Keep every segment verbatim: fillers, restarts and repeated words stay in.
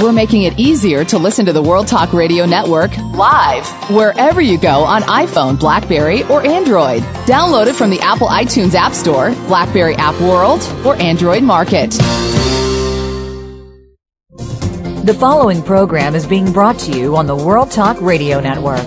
We're making it easier to listen to the World Talk Radio Network live wherever you go on iPhone, BlackBerry, or Android. Download it from the Apple iTunes App Store, BlackBerry App World, or Android Market. The following program is being brought to you on the World Talk Radio Network.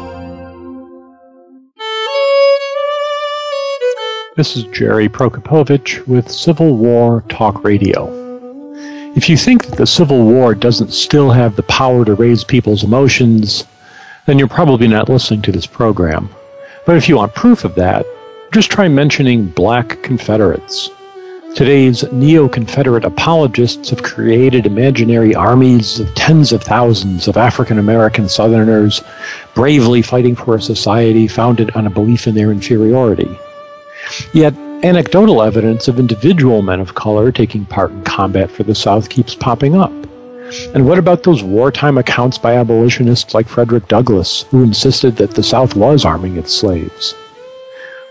This is Jerry Prokopowicz with Civil War Talk Radio. If you think that the Civil War doesn't still have the power to raise people's emotions, then you're probably not listening to this program. But if you want proof of that, just try mentioning Black Confederates. Today's neo-Confederate apologists have created imaginary armies of tens of thousands of African-American Southerners bravely fighting for a society founded on a belief in their inferiority. Yet, anecdotal evidence of individual men of color taking part in combat for the South keeps popping up. And what about those wartime accounts by abolitionists like Frederick Douglass, who insisted that the South was arming its slaves?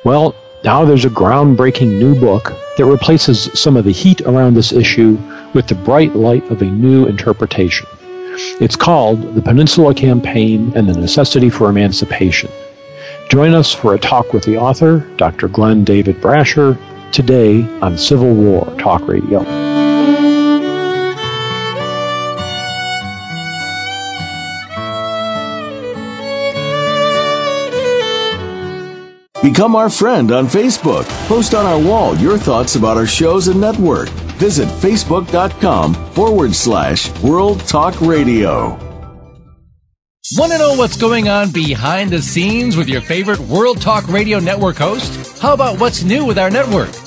Well, now there's a groundbreaking new book that replaces some of the heat around this issue with the bright light of a new interpretation. It's called The Peninsula Campaign and the Necessity for Emancipation. Join us for a talk with the author, Doctor Glenn David Brasher, today on Civil War Talk Radio. Become our friend on Facebook. Post on our wall your thoughts about our shows and network. Visit Facebook.com forward slash World Talk Radio. Want to know what's going on behind the scenes with your favorite World Talk Radio Network host? How about what's new with our network?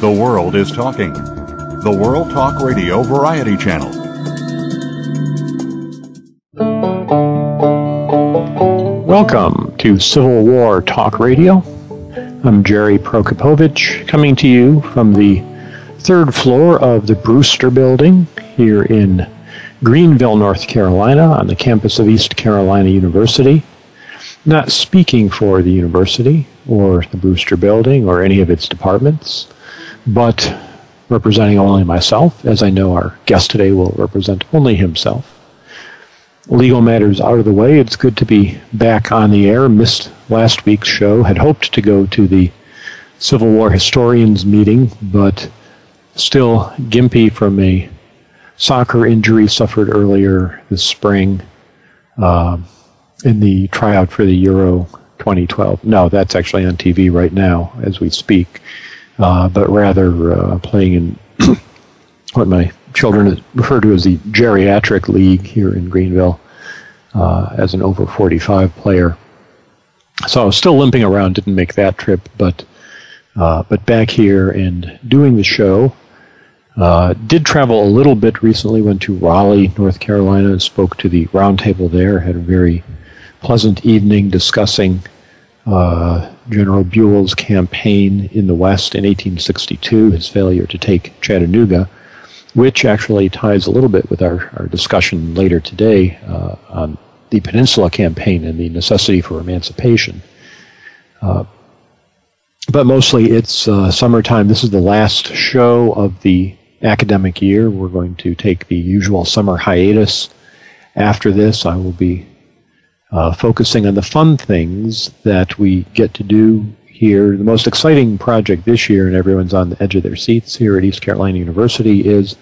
The world is talking. The World Talk Radio Variety Channel. Welcome to Civil War Talk Radio. I'm Jerry Prokopowicz, coming to you from the third floor of the Brewster Building here in Greenville, North Carolina, on the campus of East Carolina University. Not speaking for the university or the Brewster Building or any of its departments, but representing only myself, as I know our guest today will represent only himself. Legal matters out of the way, it's good to be back on the air. Missed last week's show, had hoped to go to the Civil War Historians meeting, but still gimpy from a soccer injury suffered earlier this spring. Uh, in the tryout for the Euro twenty twelve. No, that's actually on T V right now as we speak, uh, but rather uh, playing in what my children refer to as the geriatric league here in Greenville uh, as an over forty-five player. So I was still limping around, didn't make that trip, but uh, but back here and doing the show. Uh, did travel a little bit recently, went to Raleigh, North Carolina, and spoke to the roundtable there, had a very pleasant evening discussing uh, General Buell's campaign in the West in eighteen sixty-two, his failure to take Chattanooga, which actually ties a little bit with our, our discussion later today uh, on the Peninsula Campaign and the necessity for emancipation. Uh, but mostly it's uh, summertime. This is the last show of the academic year. We're going to take the usual summer hiatus. After this, I will be Uh, focusing on the fun things that we get to do here. The most exciting project this year, and everyone's on the edge of their seats here at East Carolina University, is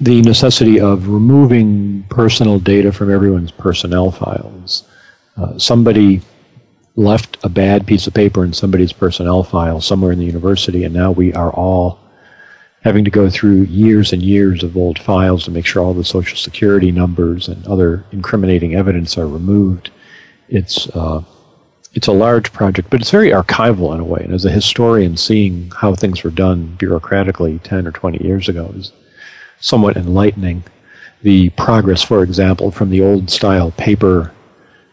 the necessity of removing personal data from everyone's personnel files. Uh, somebody left a bad piece of paper in somebody's personnel file somewhere in the university, and now we are all having to go through years and years of old files to make sure all the Social Security numbers and other incriminating evidence are removed. It's uh, it's a large project, but it's very archival in a way. And as a historian, seeing how things were done bureaucratically ten or twenty years ago is somewhat enlightening. The progress, for example, from the old-style paper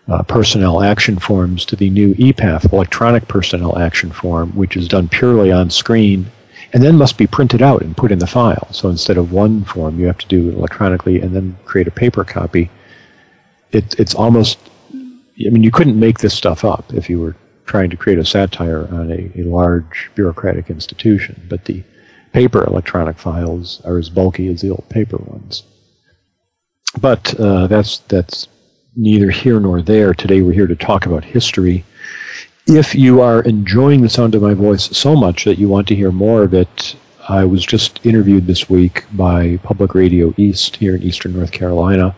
uh, personnel action forms to the new E P A F, electronic personnel action form, which is done purely on screen and then must be printed out and put in the file. So instead of one form, you have to do it electronically and then create a paper copy. It, it's almost, I mean, you couldn't make this stuff up if you were trying to create a satire on a, a large bureaucratic institution. But the paper electronic files are as bulky as the old paper ones. But uh, that's that's neither here nor there. Today we're here to talk about history. If you are enjoying the sound of my voice so much that you want to hear more of it, I was just interviewed this week by Public Radio East here in eastern North Carolina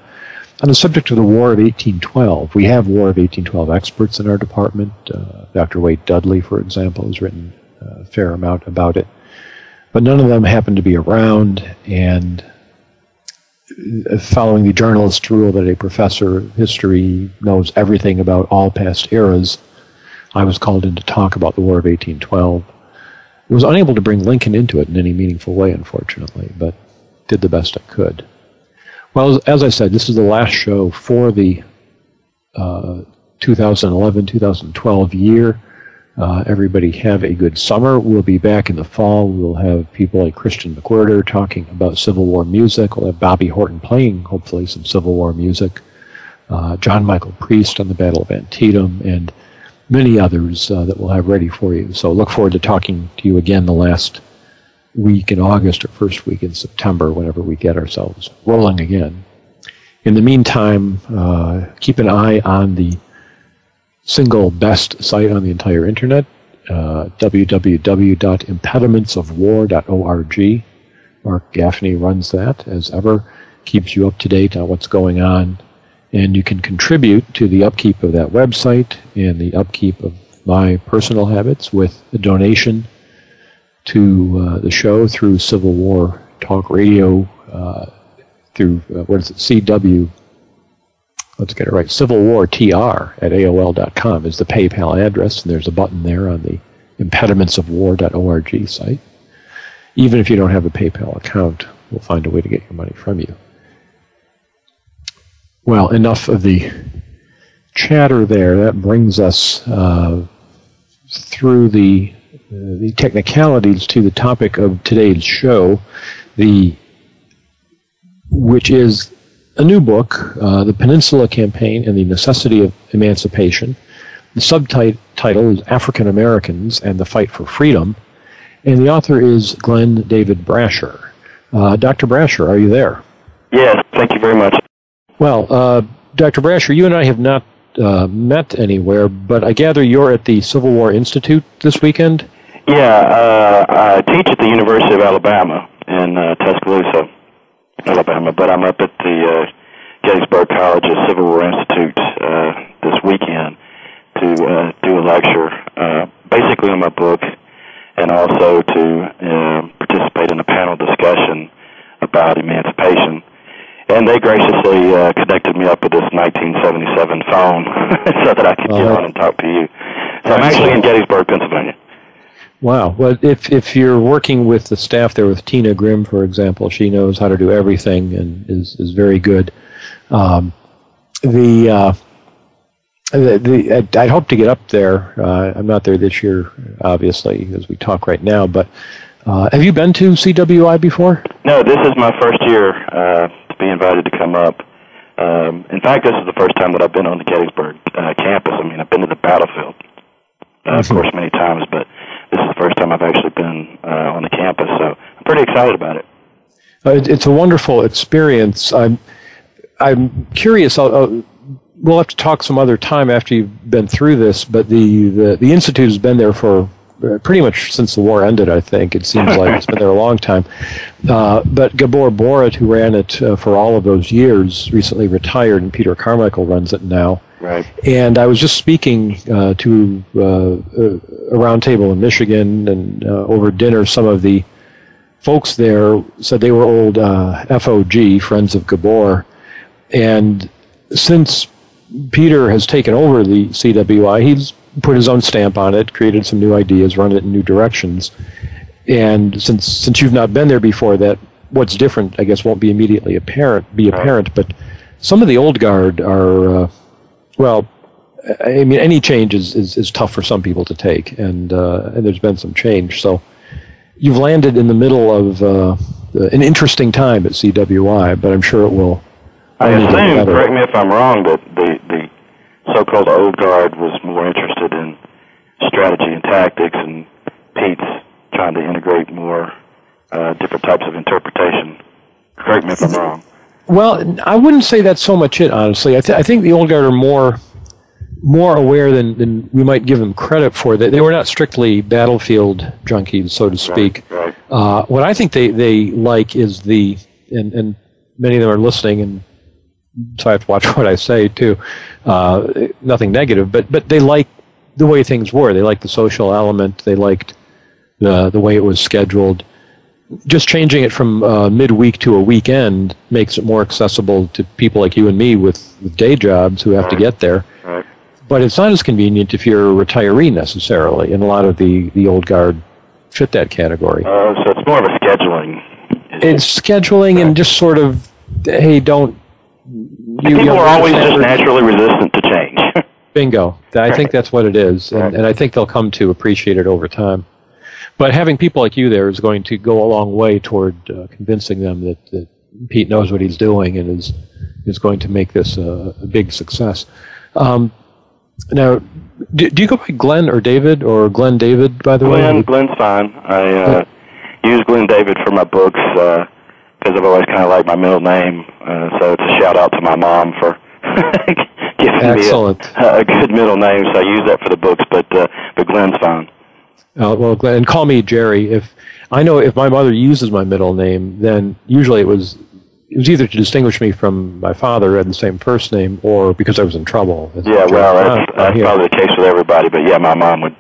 on the subject of the War of eighteen twelve. We have War of eighteen twelve experts in our department. Uh, Doctor Wade Dudley, for example, has written a fair amount about it. But none of them happened to be around, and following the journalist rule that a professor of history knows everything about all past eras, I was called in to talk about the War of eighteen twelve. I was unable to bring Lincoln into it in any meaningful way, unfortunately, but did the best I could. Well, as I said, this is the last show for the uh, twenty eleven twenty twelve year. Uh, everybody have a good summer. We'll be back in the fall. We'll have people like Christian McWhirter talking about Civil War music. We'll have Bobby Horton playing, hopefully, some Civil War music. Uh, John Michael Priest on the Battle of Antietam, and many others uh, that we'll have ready for you. So look forward to talking to you again the last week in August or first week in September, whenever we get ourselves rolling again. In the meantime, uh, keep an eye on the single best site on the entire internet, uh, w w w dot impediments of war dot org. Mark Gaffney runs that, as ever, keeps you up to date on what's going on. And you can contribute to the upkeep of that website and the upkeep of my personal habits with a donation to uh, the show through Civil War Talk Radio, uh, through, uh, what is it, C W, let's get it right, Civil War T R at A O L dot com is the PayPal address, and there's a button there on the impediments of war dot org site. Even if you don't have a PayPal account, we'll find a way to get your money from you. Well, enough of the chatter there. That brings us uh, through the uh, the technicalities to the topic of today's show, the which is a new book, uh, The Peninsula Campaign and the Necessity of Emancipation. The subtitle is African Americans and the Fight for Freedom, and the author is Glenn David Brasher. Uh, Doctor Brasher, are you there? Yes, thank you very much. Well, uh, Doctor Brasher, you and I have not uh, met anywhere, but I gather you're at the Civil War Institute this weekend? Yeah, uh, I teach at the University of Alabama in uh, Tuscaloosa, Alabama, but I'm up at the uh, Gettysburg College's Civil War Institute uh, this weekend to uh, do a lecture, uh, basically on my book, and also to uh, participate in a panel discussion about emancipation. And they graciously uh, connected me up with this nineteen seventy-seven phone so that I could uh, get on and talk to you. So I'm actually in Gettysburg, Pennsylvania. Wow. Well, if if you're working with the staff there with Tina Grimm, for example, she knows how to do everything and is, is very good. Um, the, uh, the the I'd, I'd hope to get up there. Uh, I'm not there this year, obviously, as we talk right now, but uh, have you been to C W I before? No, this is my first year uh, to be invited to come up. Um, in fact, this is the first time that I've been on the Gettysburg uh, campus. I mean, I've been to the battlefield, uh, mm-hmm. of course, many times, but this is the first time I've actually been uh, on the campus, so I'm pretty excited about it. Uh, it it's a wonderful experience. I'm, I'm curious. I'll, I'll, we'll have to talk some other time after you've been through this, but the, the, the Institute has been there for pretty much since the war ended, I think. It seems like it's been there a long time. Uh, but Gabor Borat, who ran it uh, for all of those years, recently retired, and Peter Carmichael runs it now. Right. And I was just speaking uh, to uh, a roundtable in Michigan, and uh, over dinner, some of the folks there said they were old uh, F O G, Friends of Gabor, and since Peter has taken over the C W I, he's put his own stamp on it, created some new ideas, run it in new directions. And since since you've not been there before, that what's different, I guess, won't be immediately apparent. Be apparent, but some of the old guard are, uh, well, I mean, any change is, is, is tough for some people to take, and uh, and there's been some change. So you've landed in the middle of uh, an interesting time at C W I, but I'm sure it will. I assume, correct me if I'm wrong, that the, the so-called old guard was more interested in strategy and tactics, and Pete's trying to integrate more uh, different types of interpretation. Correct me if I'm wrong. Well, I wouldn't say that's so much it, honestly. I, th- I think the old guard are more more aware than, than we might give them credit for. They, they were not strictly battlefield junkies, so to speak. Right, right. Uh, what I think they, they like is the, and, and many of them are listening, and so I have to watch what I say, too. Uh, nothing negative, but but they liked the way things were. They liked the social element. They liked the the way it was scheduled. Just changing it from uh, midweek to a weekend makes it more accessible to people like you and me with, with day jobs who have right. to get there. Right. But it's not as convenient if you're a retiree, necessarily, and a lot of the, the old guard fit that category. Uh, so it's more of a scheduling. It's scheduling right. and just sort of, hey, don't... You people are always just naturally resistant to change. Bingo. I think that's what it is, and, and I think they'll come to appreciate it over time. But having people like you there is going to go a long way toward uh, convincing them that, that Pete knows what he's doing and is is going to make this uh, a big success. Um, now, do, do you go by Glenn or David, or Glenn David, by the Glenn, way? Glenn's fine. I uh, oh. use Glenn David for my books. Uh, Because I've always kind of liked my middle name, uh, so it's a shout out to my mom for giving Excellent. me a, a good middle name. So I use that for the books, but uh, but Glenn's fine. Uh, well, Glenn, and call me Jerry. If I know if my mother uses my middle name, then usually it was it was either to distinguish me from my father who had the same first name, or because I was in trouble. It's yeah, well, that's, uh, that's probably the case with everybody. But yeah, my mom would,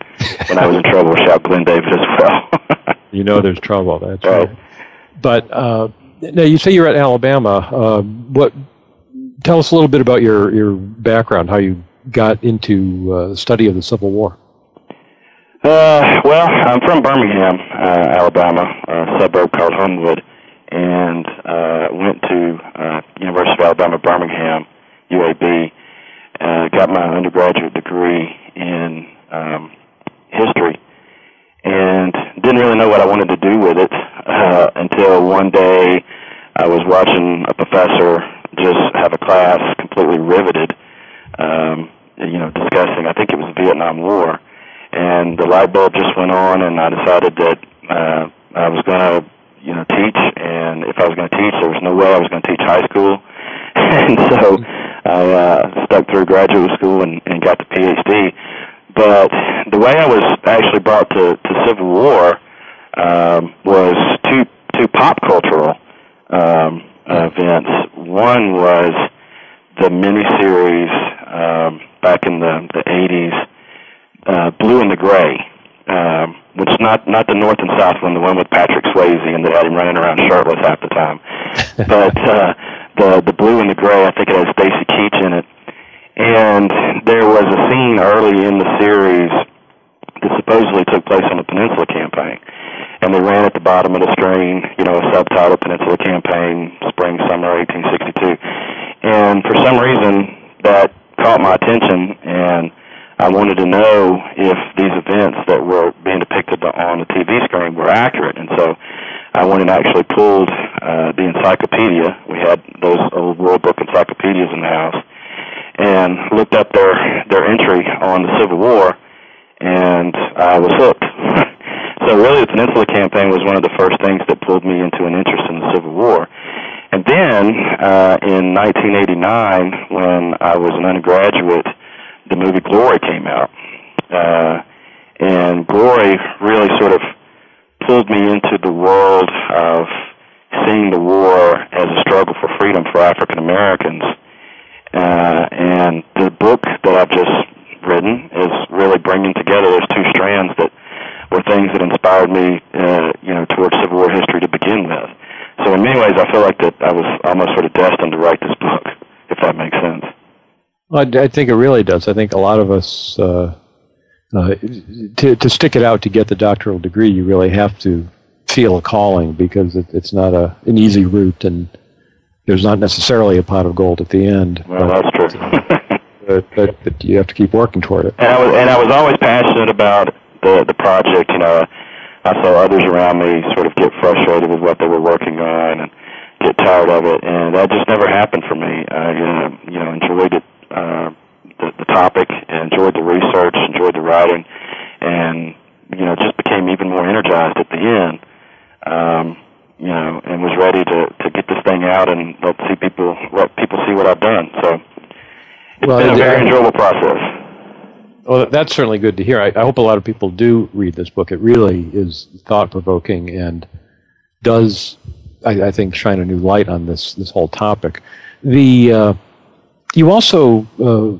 when I was in trouble, shout Glenn David as well. You know, there's trouble. That's right. right. But. Uh, Now, you say you're at Alabama. Uh, what? Tell us a little bit about your, your background, how you got into uh, study of the Civil War. Uh, well, I'm from Birmingham, uh, Alabama, a suburb called Homewood, and uh, went to uh, University of Alabama Birmingham, U A B, uh, got my undergraduate degree in um, history, and didn't really know what I wanted to do with it uh, until one day I was watching a professor just have a class completely riveted, um, you know, discussing, I think it was the Vietnam War, and the light bulb just went on, and I decided that uh, I was going to, you know, teach, and if I was going to teach, there was no way I was going to teach high school, and so I uh, stuck through graduate school and, and got the P H D. But the way I was actually brought to, to Civil War um, was two two pop cultural um, events. One was the miniseries um, back in the, the eighties, uh, Blue and the Gray, um, which not not the North and South one, the one with Patrick Swayze and they had him running around shirtless half the time. But uh, the the Blue and the Gray, I think it had Stacy Keach in it. And there was a scene early in the series that supposedly took place on the Peninsula Campaign. And they ran at the bottom of the screen, you know, a subtitle, Peninsula Campaign, Spring, Summer, eighteen sixty-two. And for some reason, that caught my attention, and I wanted to know if these events that were being depicted on the T V screen were accurate. And so I went and actually pulled uh, the encyclopedia. We had those old World Book encyclopedias in the house. And looked up their, their entry on the Civil War, and I was hooked. So really, the Peninsula Campaign was one of the first things that pulled me into an interest in the Civil War. And then, uh, in nineteen eighty-nine, when I was an undergraduate, the movie Glory came out. Uh, and Glory really sort of pulled me into the world of seeing the war as a struggle for freedom for African Americans. Uh, and the book that I've just written is really bringing together those two strands that were things that inspired me, uh, you know, towards Civil War history to begin with. So in many ways, I feel like that I was almost sort of destined to write this book, if that makes sense. Well, I, I think it really does. I think a lot of us, uh, uh, to, to stick it out to get the doctoral degree, you really have to feel a calling, because it, it's not a an easy route, and there's not necessarily a pot of gold at the end. Well, but, that's true. but, but, but you have to keep working toward it. And I was, and I was always passionate about the, the project, you know. I saw others around me sort of get frustrated with what they were working on and get tired of it, and that just never happened for me. I, uh, you know, enjoyed it, uh, the, the topic, enjoyed the research, enjoyed the writing, and, you know, just became even more energized at the end, um, you know, and was ready to, to get this thing out and let see people let people see what I've done. So it's well, been a very I, enjoyable process. Well, that's certainly good to hear. I, I hope a lot of people do read this book. It really is thought-provoking and does, I, I think, shine a new light on this this whole topic. The uh, you also uh,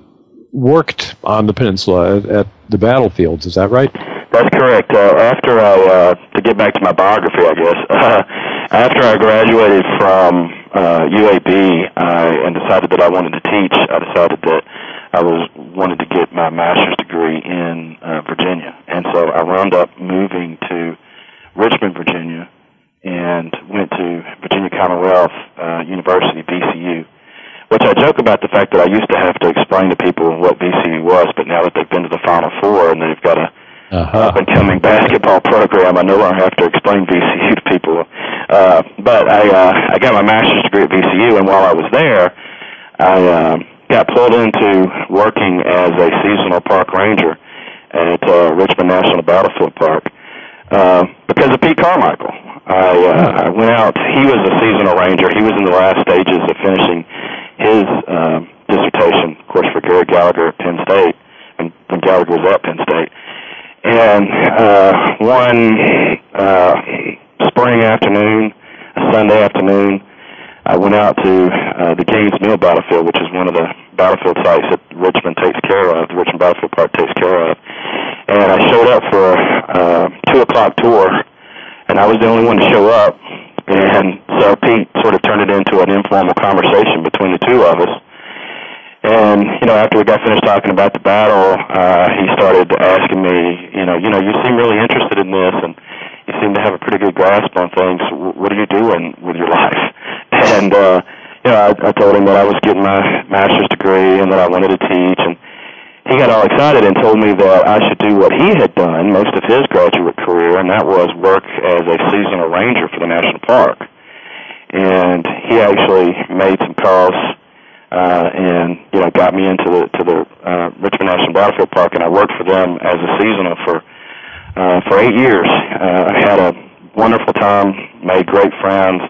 worked on the peninsula at, at the battlefields. Is that right? That's correct. Uh, after I, uh, to get back to my biography, I guess, uh, after I graduated from uh, U A B I, and decided that I wanted to teach, I decided that I was wanted to get my master's degree in uh, Virginia. And so I wound up moving to Richmond, Virginia, and went to Virginia Commonwealth uh, University, V C U, which I joke about the fact that I used to have to explain to people what V C U was, but now that they've been to the Final Four and they've got a Uh-huh. up-and-coming basketball program, I no longer have to explain V C U to people. Uh, but I, uh, I got my master's degree at V C U, and while I was there, I uh, got pulled into working as a seasonal park ranger at uh, Richmond National Battlefield Park uh, because of Pete Carmichael. I, uh, I went out. He was a seasonal ranger. He was in the last stages of finishing his uh, dissertation, of course, for Gary Gallagher at Penn State, and when Gallagher was at Penn State. And uh, one uh, spring afternoon, a Sunday afternoon, I went out to uh, the Gaines Mill battlefield, which is one of the battlefield sites that Richmond takes care of, the Richmond Battlefield Park takes care of. And I showed up for a uh, two o'clock tour, and I was the only one to show up. And so Pete sort of turned it into an informal conversation between the two of us. And, you know, after we got finished talking about the battle, uh, he started asking me, you know, you know, you seem really interested in this, and you seem to have a pretty good grasp on things. What are you doing with your life? And, uh, you know, I, I told him that I was getting my master's degree and that I wanted to teach, and he got all excited and told me that I should do what he had done most of his graduate career, and that was work as a seasonal ranger for the national park. And he actually made some calls. Uh, and, you know, got me into the to the uh, Richmond National Battlefield Park, and I worked for them as a seasonal for uh, for eight years. Uh, I had a wonderful time, made great friends,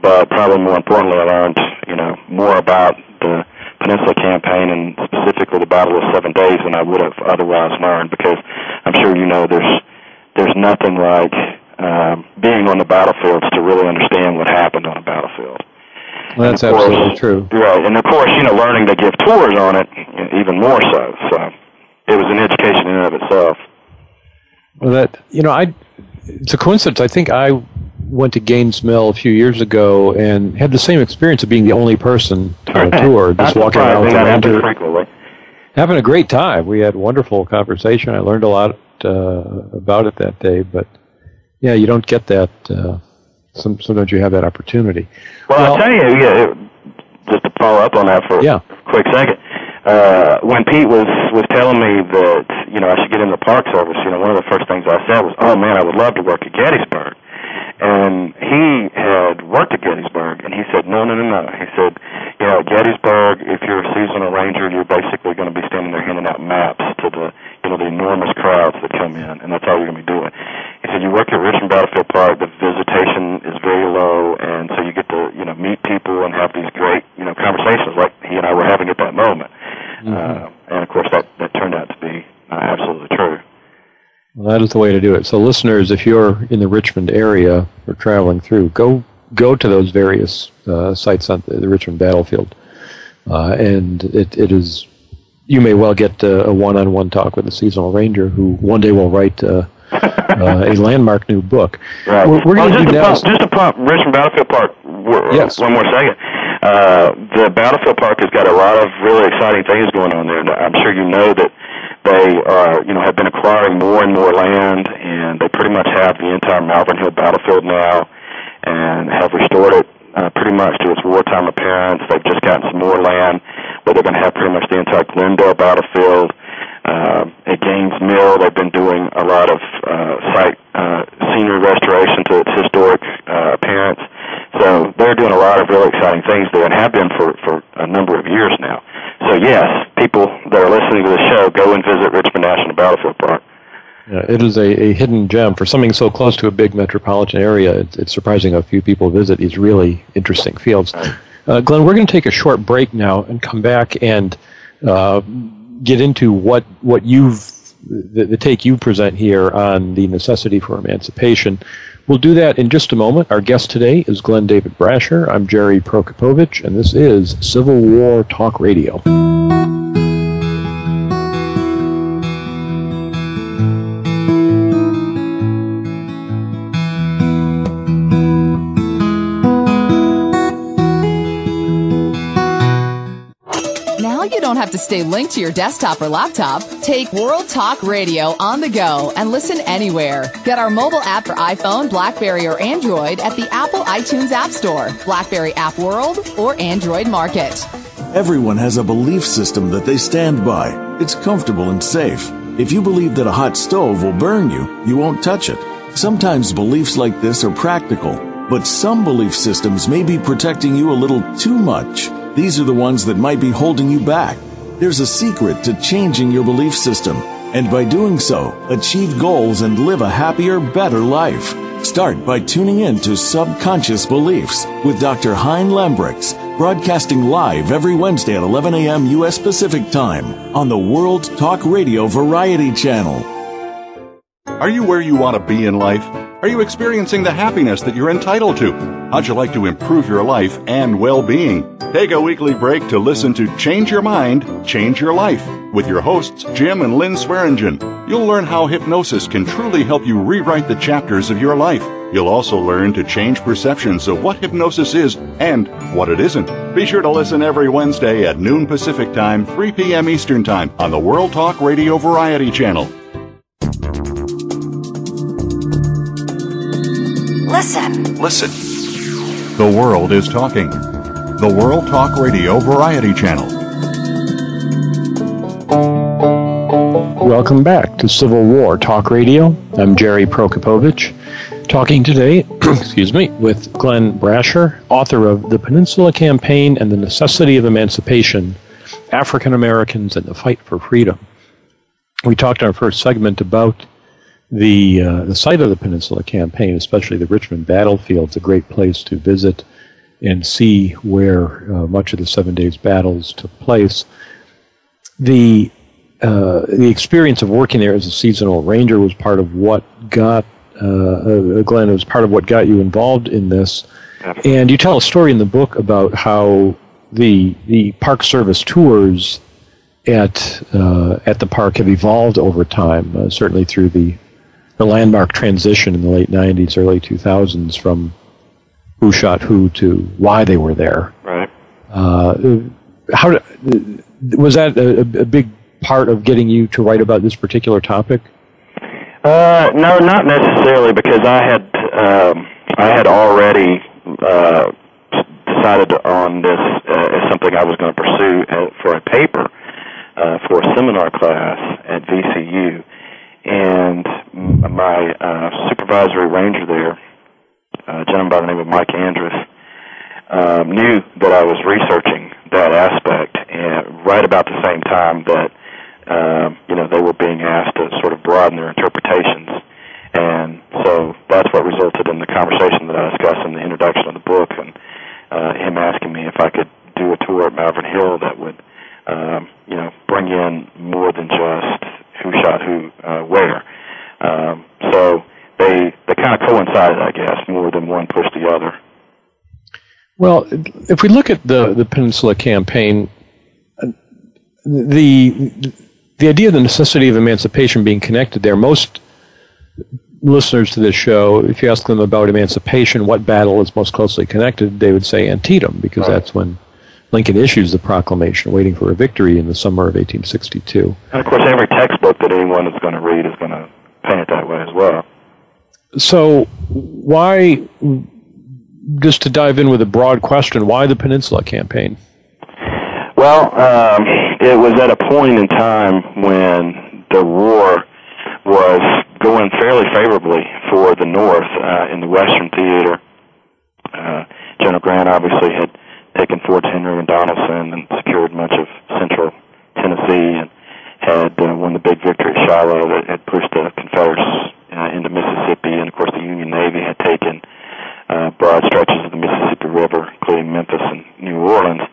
but probably more importantly, I learned, you know, more about the Peninsula Campaign and specifically the Battle of Seven Days than I would have otherwise learned, because I'm sure you know there's there's nothing like uh, being on the battlefields to really understand what happened on a battlefield. Well, that's course, absolutely true. Right, and of course, you know, learning to give tours on it, even more so. So it was an education in and of itself. Well, that you know, I it's a coincidence. I think I went to Gaines Mill a few years ago and had the same experience of being the only person on a tour, just walking around. That happened frequently. Having a great time. We had a wonderful conversation. I learned a lot uh, about it that day. But yeah, you don't get that. Uh, Some, sometimes you have that opportunity. Well, well I'll tell you, yeah, it, just to follow up on that for yeah. a quick second, uh, when Pete was, was telling me that, you know, I should get into the Park Service, you know, one of the first things I said was, oh, man, I would love to work at Gettysburg. And he had worked at Gettysburg, and he said, no, no, no, no. He said, you know, at Gettysburg, if you're a seasonal ranger, you're basically going to be standing there handing out maps to the, you know, the enormous crowds that come in, and that's all you're going to be doing. He said, you work at Richmond Battlefield Park, the visitation is very low, and so you get to, you know, meet people and have these great, you know, conversations like he and I were having at that moment. Mm-hmm. Uh, and, of course, that, that turned out to be uh, absolutely true. Well, that is the way to do it. So, listeners, if you're in the Richmond area or traveling through, go go to those various uh, sites on the Richmond Battlefield Uh, and it, it is, you may well get uh, a one-on-one talk with a seasonal ranger who one day will write uh, uh, a landmark new book. Right. We're, we're well, gonna just, do to pump, just to pump Richmond Battlefield Park we're, yes. one more second. Uh, the Battlefield Park has got a lot of really exciting things going on there. I'm sure you know that they are, you know, have been acquiring more and more land, and they pretty much have the entire Malvern Hill battlefield now, and have restored it uh, pretty much to its wartime appearance. They've just gotten some more land where they're going to have pretty much the entire Glendale battlefield. Uh, at Gaines Mill, they've been doing a lot of uh, site uh, scenery restoration to its historic uh, appearance. So they're doing a lot of really exciting things there, and have been for, for a number of years now. So yes, people that are listening to the show, go and visit Richmond National Battlefield Park. Yeah, it is a, a hidden gem. For something so close to a big metropolitan area, it's, it's surprising how few people visit these really interesting fields. Uh, Glenn, we're going to take a short break now and come back and uh, get into what what you've the, the take you present here on the necessity for emancipation. We'll do that in just a moment. Our guest today is Glenn David Brasher. I'm Jerry Prokopowicz, and this is Civil War Talk Radio. Have to stay linked to your desktop or laptop. Take World Talk Radio on the go and listen anywhere. Get our mobile app for iPhone, BlackBerry, or Android at the Apple iTunes App Store, BlackBerry App World, or Android Market. Everyone has a belief system that they stand by. It's comfortable and safe. If you believe that a hot stove will burn you, you won't touch it. Sometimes beliefs like this are practical, but some belief systems may be protecting you a little too much. These are the ones that might be holding you back. There's a secret to changing your belief system, and by doing so, achieve goals and live a happier, better life. Start by tuning in to Subconscious Beliefs with Doctor Hein Lambrix, broadcasting live every Wednesday at eleven a.m. U S Pacific Time on the World Talk Radio Variety Channel. Are you where you want to be in life? Are you experiencing the happiness that you're entitled to? How'd you like to improve your life and well-being? Take a weekly break to listen to Change Your Mind, Change Your Life with your hosts, Jim and Lynn Swearingen. You'll learn how hypnosis can truly help you rewrite the chapters of your life. You'll also learn to change perceptions of what hypnosis is and what it isn't. Be sure to listen every Wednesday at noon Pacific Time, three p.m. Eastern Time on the World Talk Radio Variety Channel. Listen. Listen. The world is talking. The World Talk Radio Variety Channel. Welcome back to Civil War Talk Radio. I'm Jerry Prokopowicz, talking today, excuse me, with Glenn Brasher, author of The Peninsula Campaign and the Necessity of Emancipation, African Americans and the Fight for Freedom. We talked in our first segment about the, uh, the site of the Peninsula Campaign, especially the Richmond battlefield. It's a great place to visit and see where uh, much of the Seven Days battles took place. The uh, the experience of working there as a seasonal ranger was part of what got, uh, uh, Glenn, it was part of what got you involved in this. And you tell a story in the book about how the the Park Service tours at uh, at the park have evolved over time, uh, certainly through the, the landmark transition in the late nineties, early two thousands from who shot who to why they were there. Right. Uh, how do, was that a, a big part of getting you to write about this particular topic? Uh, no, not necessarily, because I had um, I had already uh, decided on this uh, as something I was going to pursue for a paper uh, for a seminar class at V C U, and my uh, supervisory ranger there, Uh, a gentleman by the name of Mike Andrus, um, knew that I was researching that aspect, and right about the same time that um, you know, they were being asked to sort of broaden their interpretations, and so that's what resulted in the conversation that I discussed in the introduction of the book, and uh, him asking me if I could do a tour at Malvern Hill that would um, you know, bring in more than just who shot who uh, where. Um, so. They they kind of coincided, I guess, more than one pushed the other. Well, if we look at the, the Peninsula Campaign, the the idea of the necessity of emancipation being connected there, most listeners to this show, if you ask them about emancipation, what battle is most closely connected, they would say Antietam, because right. that's when Lincoln issues the proclamation, waiting for a victory in the summer of eighteen sixty-two. And of course, every textbook that anyone is going to read is going to paint it that way as well. So why, just to dive in with a broad question, why the Peninsula Campaign? Well, um, it was at a point in time when the war was going fairly favorably for the North uh, in the Western theater. Uh, General Grant obviously had taken Forts Henry and Donelson and secured much of central Tennessee and had uh, won the big victory at Shiloh that had pushed the Confederates Uh, into Mississippi, and of course the Union Navy had taken uh, broad stretches of the Mississippi River, including Memphis and New Orleans.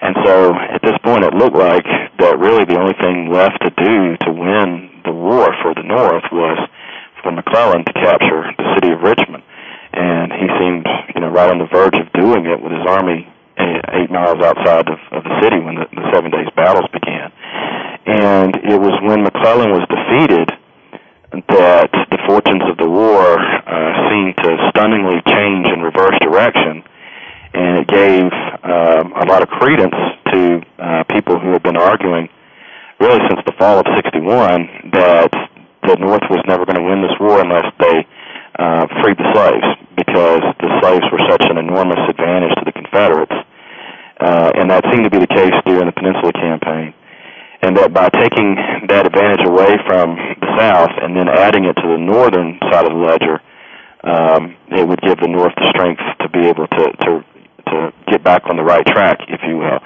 And so at this point it looked like that really the only thing left to do to win the war for the North was for McClellan to capture the city of Richmond. And he seemed, you know, right on the verge of doing it with his army eight miles outside of, of the city when the, the Seven Days battles began. And it was when McClellan was defeated that the fortunes of the war uh, seemed to stunningly change in reverse direction, and it gave um, a lot of credence to uh, people who had been arguing really since the fall of sixty-one that the North was never going to win this war unless they uh, freed the slaves, because the slaves were such an enormous advantage to the Confederates. Uh, and that seemed to be the case during the Peninsula Campaign. And that by taking that advantage away from the South and then adding it to the northern side of the ledger, um, it would give the North the strength to be able to, to to get back on the right track, if you will.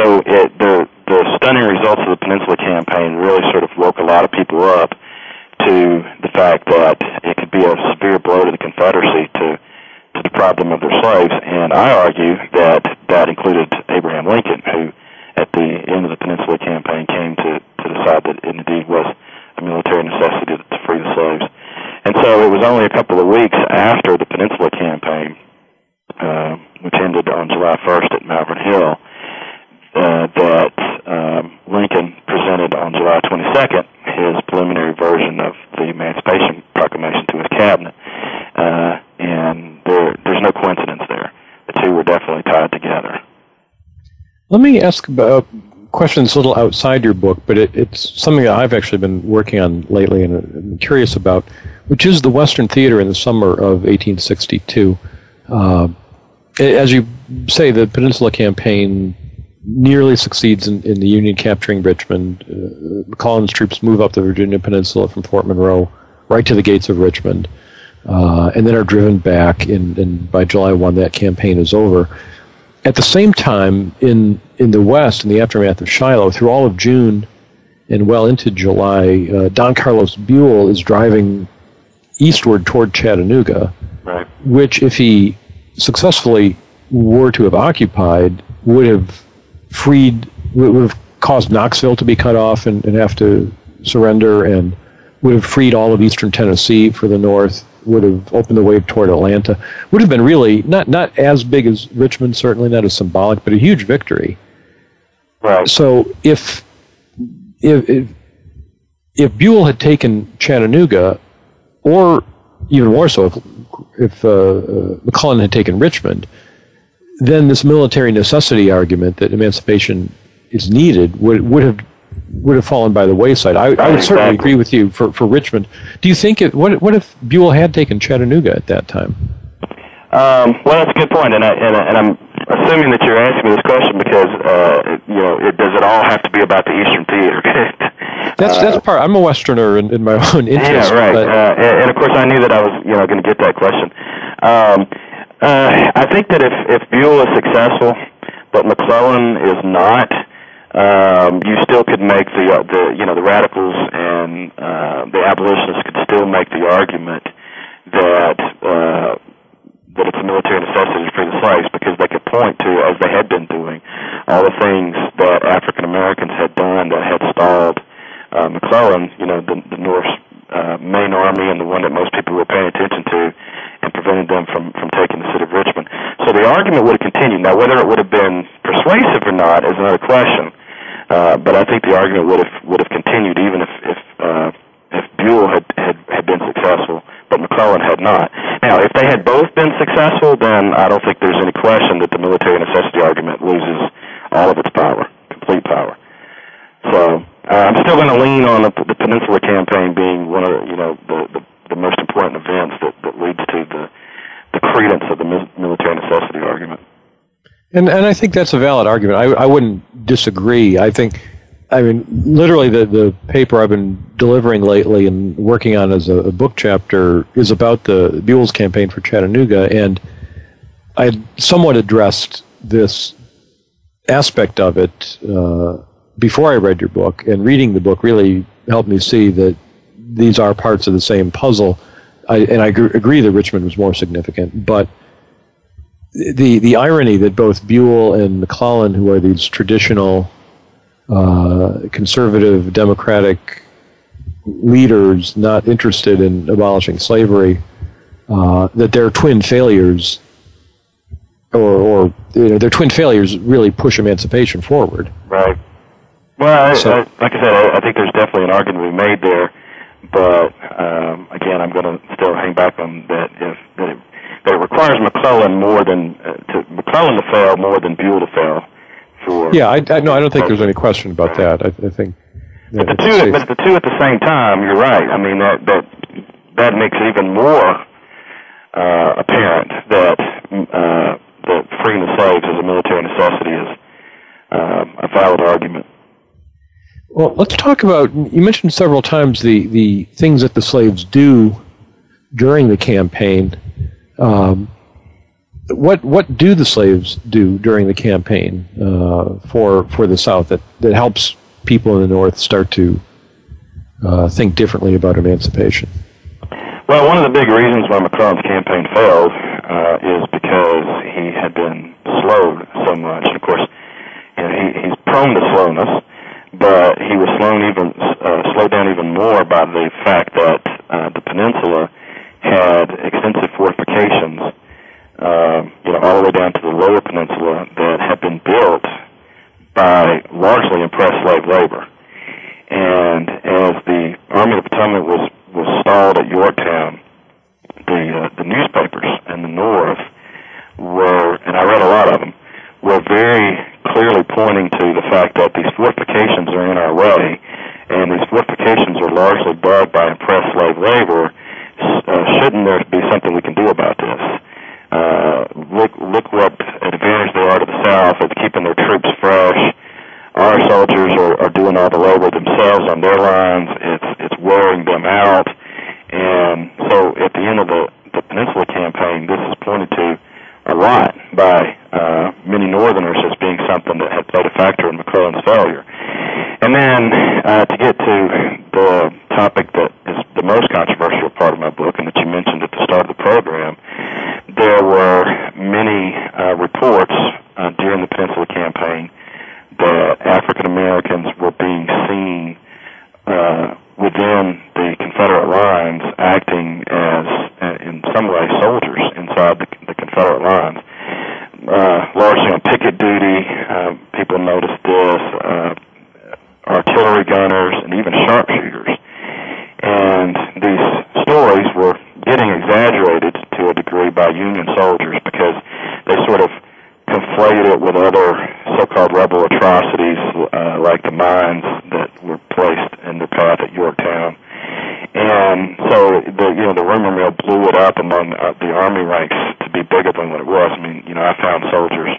So it, the the stunning results of the Peninsula Campaign really sort of woke a lot of people up to the fact that it could be a severe blow to the Confederacy to, to deprive them of their slaves. And I argue that that included Abraham Lincoln, who at the end of the Peninsula Campaign came to, to decide that it indeed was a military necessity to free the slaves. And so it was only a couple of weeks after the Peninsula Campaign, uh, which ended on July first at Malvern Hill, uh, that um, Lincoln presented on July twenty-second his preliminary version of the Emancipation Proclamation to his cabinet. Uh, and there, there's no coincidence there. The two were definitely tied together. Let me ask a question that's a little outside your book, but it, it's something that I've actually been working on lately and I'm curious about, which is the Western theater in the summer of eighteen sixty-two. Uh, as you say, the Peninsula Campaign nearly succeeds in, in the Union capturing Richmond. Uh, McClellan's troops move up the Virginia Peninsula from Fort Monroe right to the gates of Richmond, uh, and then are driven back, and, and by July first that campaign is over. At the same time, in, in the West, in the aftermath of Shiloh, through all of June and well into July, uh, Don Carlos Buell is driving eastward toward Chattanooga, right. which, if he successfully were to have occupied, would have freed, would have caused Knoxville to be cut off and, and have to surrender, and would have freed all of eastern Tennessee for the North, would have opened the way toward Atlanta, would have been really, not, not as big as Richmond, certainly not as symbolic, but a huge victory. Right. So if, if, if, if Buell had taken Chattanooga, or even more so, if, if uh, McClellan had taken Richmond, then this military necessity argument that emancipation is needed would would have would have fallen by the wayside. I, I would exactly. certainly agree with you for, for Richmond. Do you think, it, what what if Buell had taken Chattanooga at that time? Um, well, that's a good point, and, I, and, I, and I'm assuming that you're asking me this question because, uh, you know, it, does it all have to be about the Eastern theater? that's uh, that's part, I'm a Westerner in, in my own interest. Yeah, right, but, uh, and, and of course I knew that I was, you know, going to get that question. Um, uh, I think that if, if Buell is successful, but McClellan is not, Um, you still could make the, uh, the you know, the radicals and uh, the abolitionists could still make the argument that uh, that it's a military necessity to free the slaves, because they could point to, as they had been doing, all the things that African Americans had done that had stalled uh, McClellan, you know, the, the North's uh, main army and the one that most people were paying attention to, and prevented them from, from taking the city of Richmond. So the argument would have continued. Now, whether it would have been persuasive or not is another question. Uh, but I think the argument would have would have continued even if if, uh, if Buell had, had, had been successful, but McClellan had not. Now, if they had both been successful, then I don't think there's any question that the military necessity argument loses all of its power, complete power. So uh, I'm still going to lean on the, the Peninsula Campaign being one of you know the the, the most important events that, that leads to the the credence of the military necessity argument. And and I think that's a valid argument. I I wouldn't disagree. I think, I mean, literally the, the paper I've been delivering lately and working on as a, a book chapter is about the Buell's campaign for Chattanooga, and I somewhat addressed this aspect of it uh, before I read your book, and reading the book really helped me see that these are parts of the same puzzle. I, and I gr- agree that Richmond was more significant, but The the irony that both Buell and McClellan, who are these traditional uh, conservative Democratic leaders not interested in abolishing slavery, uh, that their twin failures, or, or you know, their twin failures really push emancipation forward. Right. Well, I, so, I, like I said, I, I think there's definitely an argument we made there, but um, again, I'm going to still hang back on that if that it, But it requires McClellan more than uh, to McClellan to fail more than Buell to fail. For yeah, I, I no, I don't think there's any question about that. I, I think, yeah, but the two, safe. but the two at the same time. You're right. I mean that that that makes it even more uh, apparent that uh, that freeing the slaves as a military necessity is um, a valid argument. Well, let's talk about. You mentioned several times the the things that the slaves do during the campaign. Um, what what do the slaves do during the campaign uh, for for the South that, that helps people in the North start to uh, think differently about emancipation? Well, one of the big reasons why McClellan's campaign failed uh, is because he had been slowed so much. Of course, you know, he, he's prone to slowness, but he was slowed even uh, slowed down even more by the fact that uh, the peninsula had extensive fortifications, uh, you know, all the way down to the lower peninsula that had been built by largely impressed slave labor. And as the Army of the Potomac was, was stalled at Yorktown, the uh, the newspapers in the North were, and I read a lot of them, were very clearly pointing to the fact that these fortifications are in our way, and these fortifications are largely built by impressed slave labor. Uh, shouldn't there be something we can do about this? Uh, look, look what advantage they are to the South of keeping their troops fresh. Our soldiers are, are doing all the labor themselves on their lines. It's it's wearing them out. And so at the end of the, the Peninsula Campaign, this is pointed to a lot by uh, many Northerners as being something that had played a factor in McClellan's failure. And then uh, to get to the topic that is the most controversial part of my book and that you mentioned at the start of the program, there were many uh, reports uh, during the Peninsula Campaign that African Americans were being seen uh, within the Confederate lines acting as, in some way, soldiers inside the, the Confederate lines. Uh, largely on picket duty, uh, people noticed this, uh, artillery gunners, and even sharpshooters. And these stories were getting exaggerated to a degree by Union soldiers because they sort of conflated it with other so-called rebel atrocities uh, like the mines that were placed in their path at Yorktown. And so, the, you know, the rumor mill blew it up among uh, the Army ranks to be bigger than what it was. I mean, you know, I found soldiers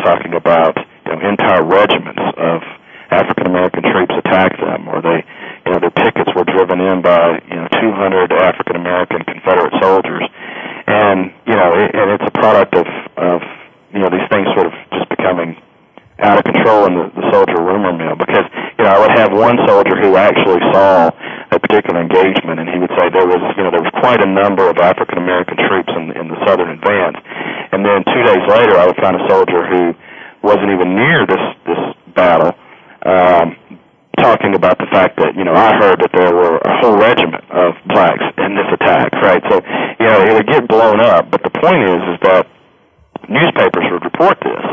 talking about, you know, entire regiments of African-American troops attacked them, or they, you know, their pickets were driven in by, you know, two hundred African-American Confederate soldiers. And, you know, it, and it's a product of, of, you know, these things sort of just becoming out of control in the, the soldier rumor mill. Because, you know, I would have one soldier who actually saw a particular engagement, and he would say there was, you know, there was quite a number of African-American troops in, in the southern advance. And then two days later, I would find a soldier who wasn't even near this, this battle, Um, talking about the fact that, you know, I heard that there were a whole regiment of blacks in this attack, right? So, you know, it would get blown up. But the point is, is that newspapers would report this,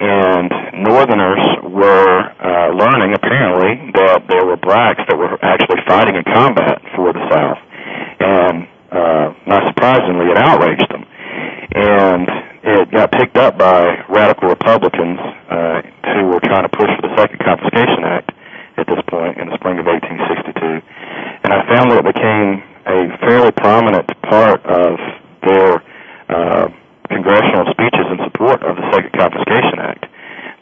and Northerners were uh, learning, apparently, that there were blacks that were actually fighting in combat for the South. And uh, not surprisingly, it outraged them. And it got picked up by radical Republicans uh, who were trying to push for the Second Confiscation Act at this point in the spring of eighteen sixty-two. And I found that it became a fairly prominent part of their uh, congressional speeches in support of the Second Confiscation Act,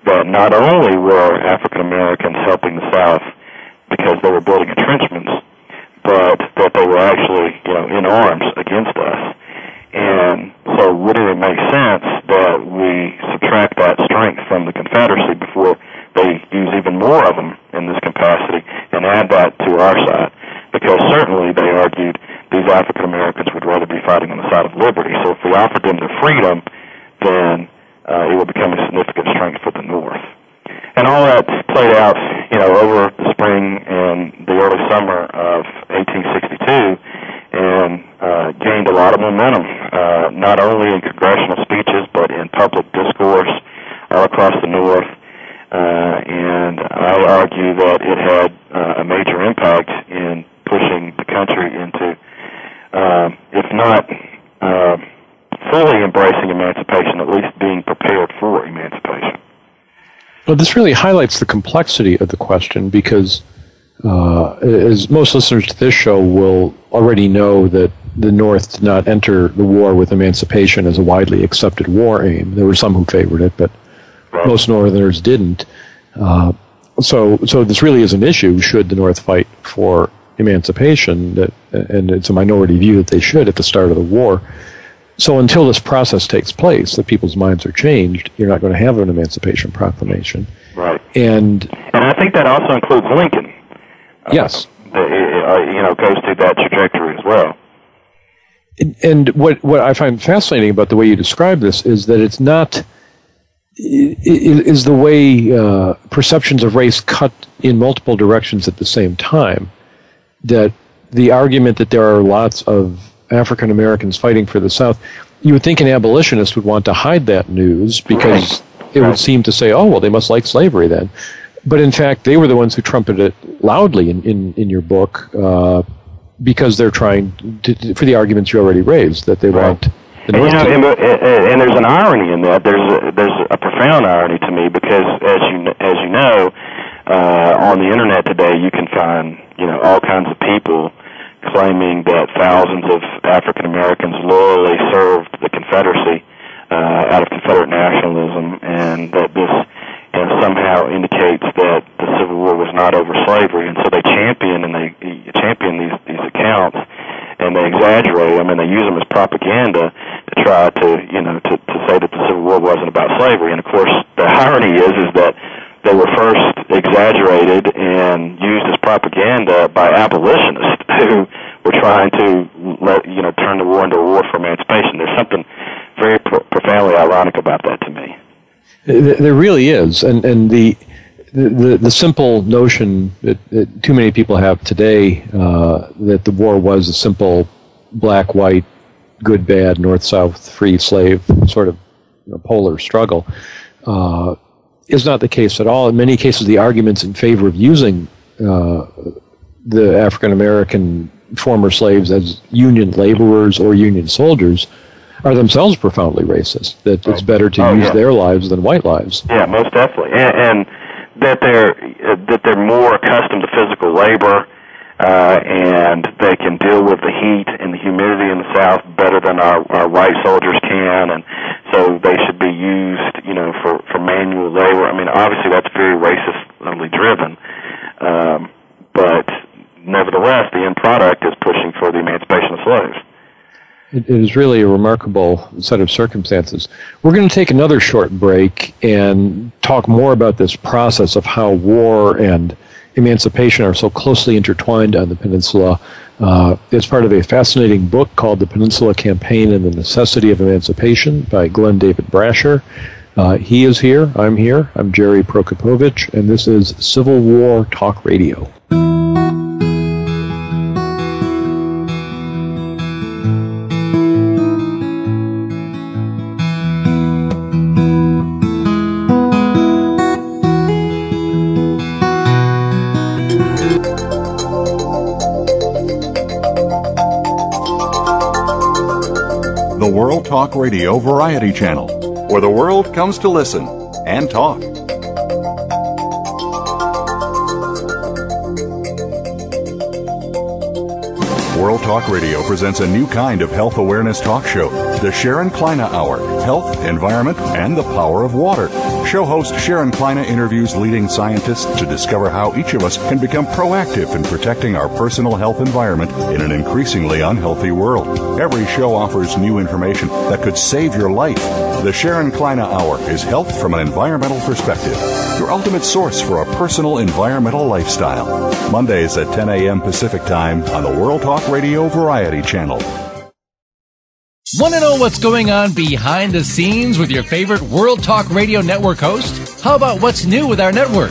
that not only were African Americans helping the South because they were building entrenchments, but that they were actually, you know, in arms against us. And so wouldn't it make sense that we subtract that strength from the Confederacy before they use even more of them in this capacity and add that to our side? Because certainly, they argued, these African Americans would rather be fighting on the side of liberty. So if we offered them their freedom, then uh, it would become a significant strength for the North. And all that played out, you know, over the spring and the early summer of eighteen sixty-two, and uh, gained a lot of momentum, uh, not only in congressional speeches, but in public discourse all across the North. Uh, and I argue that it had uh, a major impact in pushing the country into, uh, if not uh, fully embracing emancipation, at least being prepared for emancipation. Well, this really highlights the complexity of the question, because Uh, as most listeners to this show will already know, that the North did not enter the war with emancipation as a widely accepted war aim. There were some who favored it, but most Northerners didn't. Uh, so, so this really is an issue, should the North fight for emancipation, that, and it's a minority view that they should at the start of the war. So until this process takes place, that people's minds are changed, you're not going to have an Emancipation Proclamation. Right. And, and I think that also includes Lincoln. Yes, uh, it, you know, goes through that trajectory as well. And what what I find fascinating about the way you describe this is that it's not is the way uh, perceptions of race cut in multiple directions at the same time. That the argument that there are lots of African Americans fighting for the South, you would think an abolitionist would want to hide that news, because right. it right. would seem to say, oh well, they must like slavery then. But in fact, they were the ones who trumpeted it loudly in, in, in your book, uh, because they're trying to, for the arguments you already raised, that they right. want the North and, you know, to and, and there's an irony in that. There's a, there's a profound irony to me, because as you as you know, uh, on the internet today, you can find you know all kinds of people claiming that thousands of African Americans loyally served the Confederacy uh, out of Confederate nationalism, and that this. And somehow indicates that the Civil War was not over slavery, and so they champion and they champion these, these accounts, and they exaggerate them, and they use them as propaganda to try to you know to, to say that the Civil War wasn't about slavery. And of course, the irony is is that they were first exaggerated and used as propaganda by abolitionists who were trying to let, you know turn the war into a war for emancipation. There's something very pro- profoundly ironic about that to me. There really is, and and the the, the simple notion that, that too many people have today, uh, that the war was a simple black-white, good-bad, north-south, free-slave sort of you know, polar struggle, uh, is not the case at all. In many cases, the arguments in favor of using uh, the African-American former slaves as Union laborers or Union soldiers are themselves profoundly racist, that it's better to oh, use yeah. their lives than white lives. Yeah, most definitely. And, and that they're uh, that they're more accustomed to physical labor, uh, and they can deal with the heat and the humidity in the South better than our, our white soldiers can, and so they should be used, you know, for, for manual labor. I mean, obviously that's very racistly driven, um, but nevertheless, the end product is pushing for the emancipation of slaves. It is really a remarkable set of circumstances. We're going to take another short break and talk more about this process of how war and emancipation are so closely intertwined on the peninsula. Uh, it's part of a fascinating book called The Peninsula Campaign and the Necessity of Emancipation by Glenn David Brasher. Uh, he is here. I'm here. I'm Jerry Prokopowicz, and this is Civil War Talk Radio. the World Talk Radio Variety Channel, where the world comes to listen and talk. World Talk Radio presents a new kind of health awareness talk show, the Sharon Kleina Hour, Health, Environment, and the Power of Water. Show host Sharon Kleina interviews leading scientists to discover how each of us can become proactive in protecting our personal health environment in an increasingly unhealthy world. Every show offers new information that could save your life. The Sharon Kleina Hour is health from an environmental perspective, your ultimate source for a personal environmental lifestyle. Mondays at ten a.m. Pacific Time on the World Talk Radio Radio Variety Channel. Want to know what's going on behind the scenes with your favorite World Talk Radio Network host? How about what's new with our network?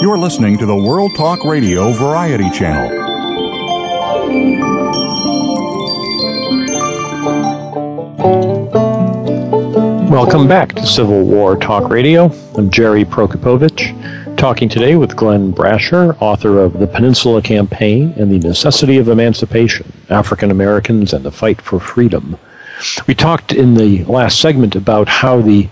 You're listening to the World Talk Radio Variety Channel. Welcome back to Civil War Talk Radio. I'm Jerry Prokopowicz, talking today with Glenn Brasher, author of The Peninsula Campaign and the Necessity of Emancipation, African Americans and the Fight for Freedom. We talked in the last segment about how the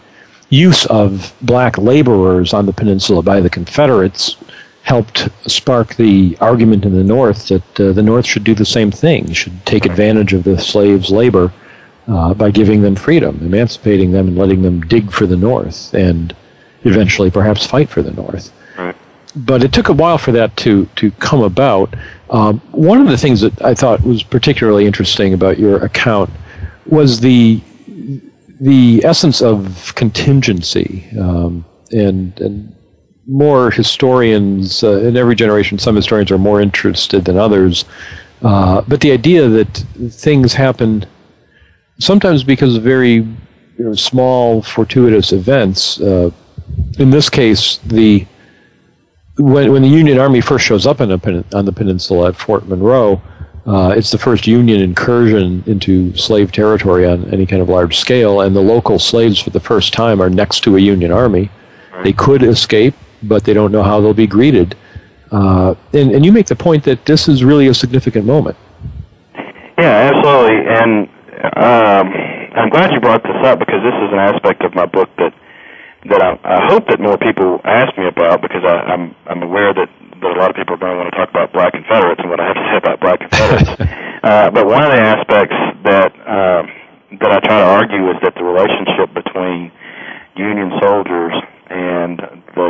use of black laborers on the peninsula by the Confederates helped spark the argument in the North that uh, the North should do the same thing, should take advantage of the slaves' labor Uh, by giving them freedom, emancipating them, and letting them dig for the North and eventually perhaps fight for the North. Right. But it took a while for that to, to come about. Um, one of the things that I thought was particularly interesting about your account was the the essence of contingency. Um, and, and more historians, uh, in every generation, some historians are more interested than others. Uh, but the idea that things happen sometimes because of very you know, small, fortuitous events. Uh, in this case, the when, when the Union Army first shows up on, a, on the peninsula at Fort Monroe, uh, it's the first Union incursion into slave territory on any kind of large scale, and the local slaves for the first time are next to a Union Army. They could escape, but they don't know how they'll be greeted. Uh, and, and you make the point that this is really a significant moment. Yeah, absolutely. And Um, I'm glad you brought this up because this is an aspect of my book that that I, I hope that more people ask me about because I, I'm I'm aware that, that a lot of people are going to want to talk about black Confederates and what I have to say about black Confederates. uh, but one of the aspects that uh, that I try to argue is that the relationship between Union soldiers and the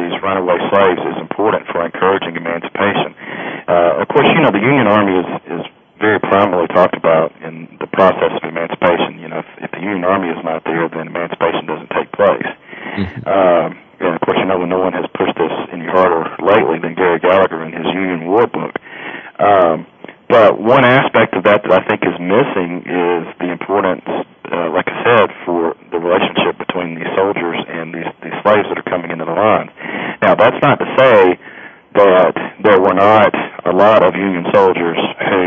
these runaway slaves is important for encouraging emancipation. Uh, of course, you know the Union Army is is. very prominently talked about in the process of emancipation. You know, if, if the Union Army is not there, then emancipation doesn't take place. Mm-hmm. Um, and, of course, you know, when no one has pushed this any harder lately than Gary Gallagher in his Union War book. Um, but one aspect of that that I think is missing is the importance, uh, like I said, for the relationship between these soldiers and these, these slaves that are coming into the lines. Now, that's not to say that there were not a lot of Union soldiers who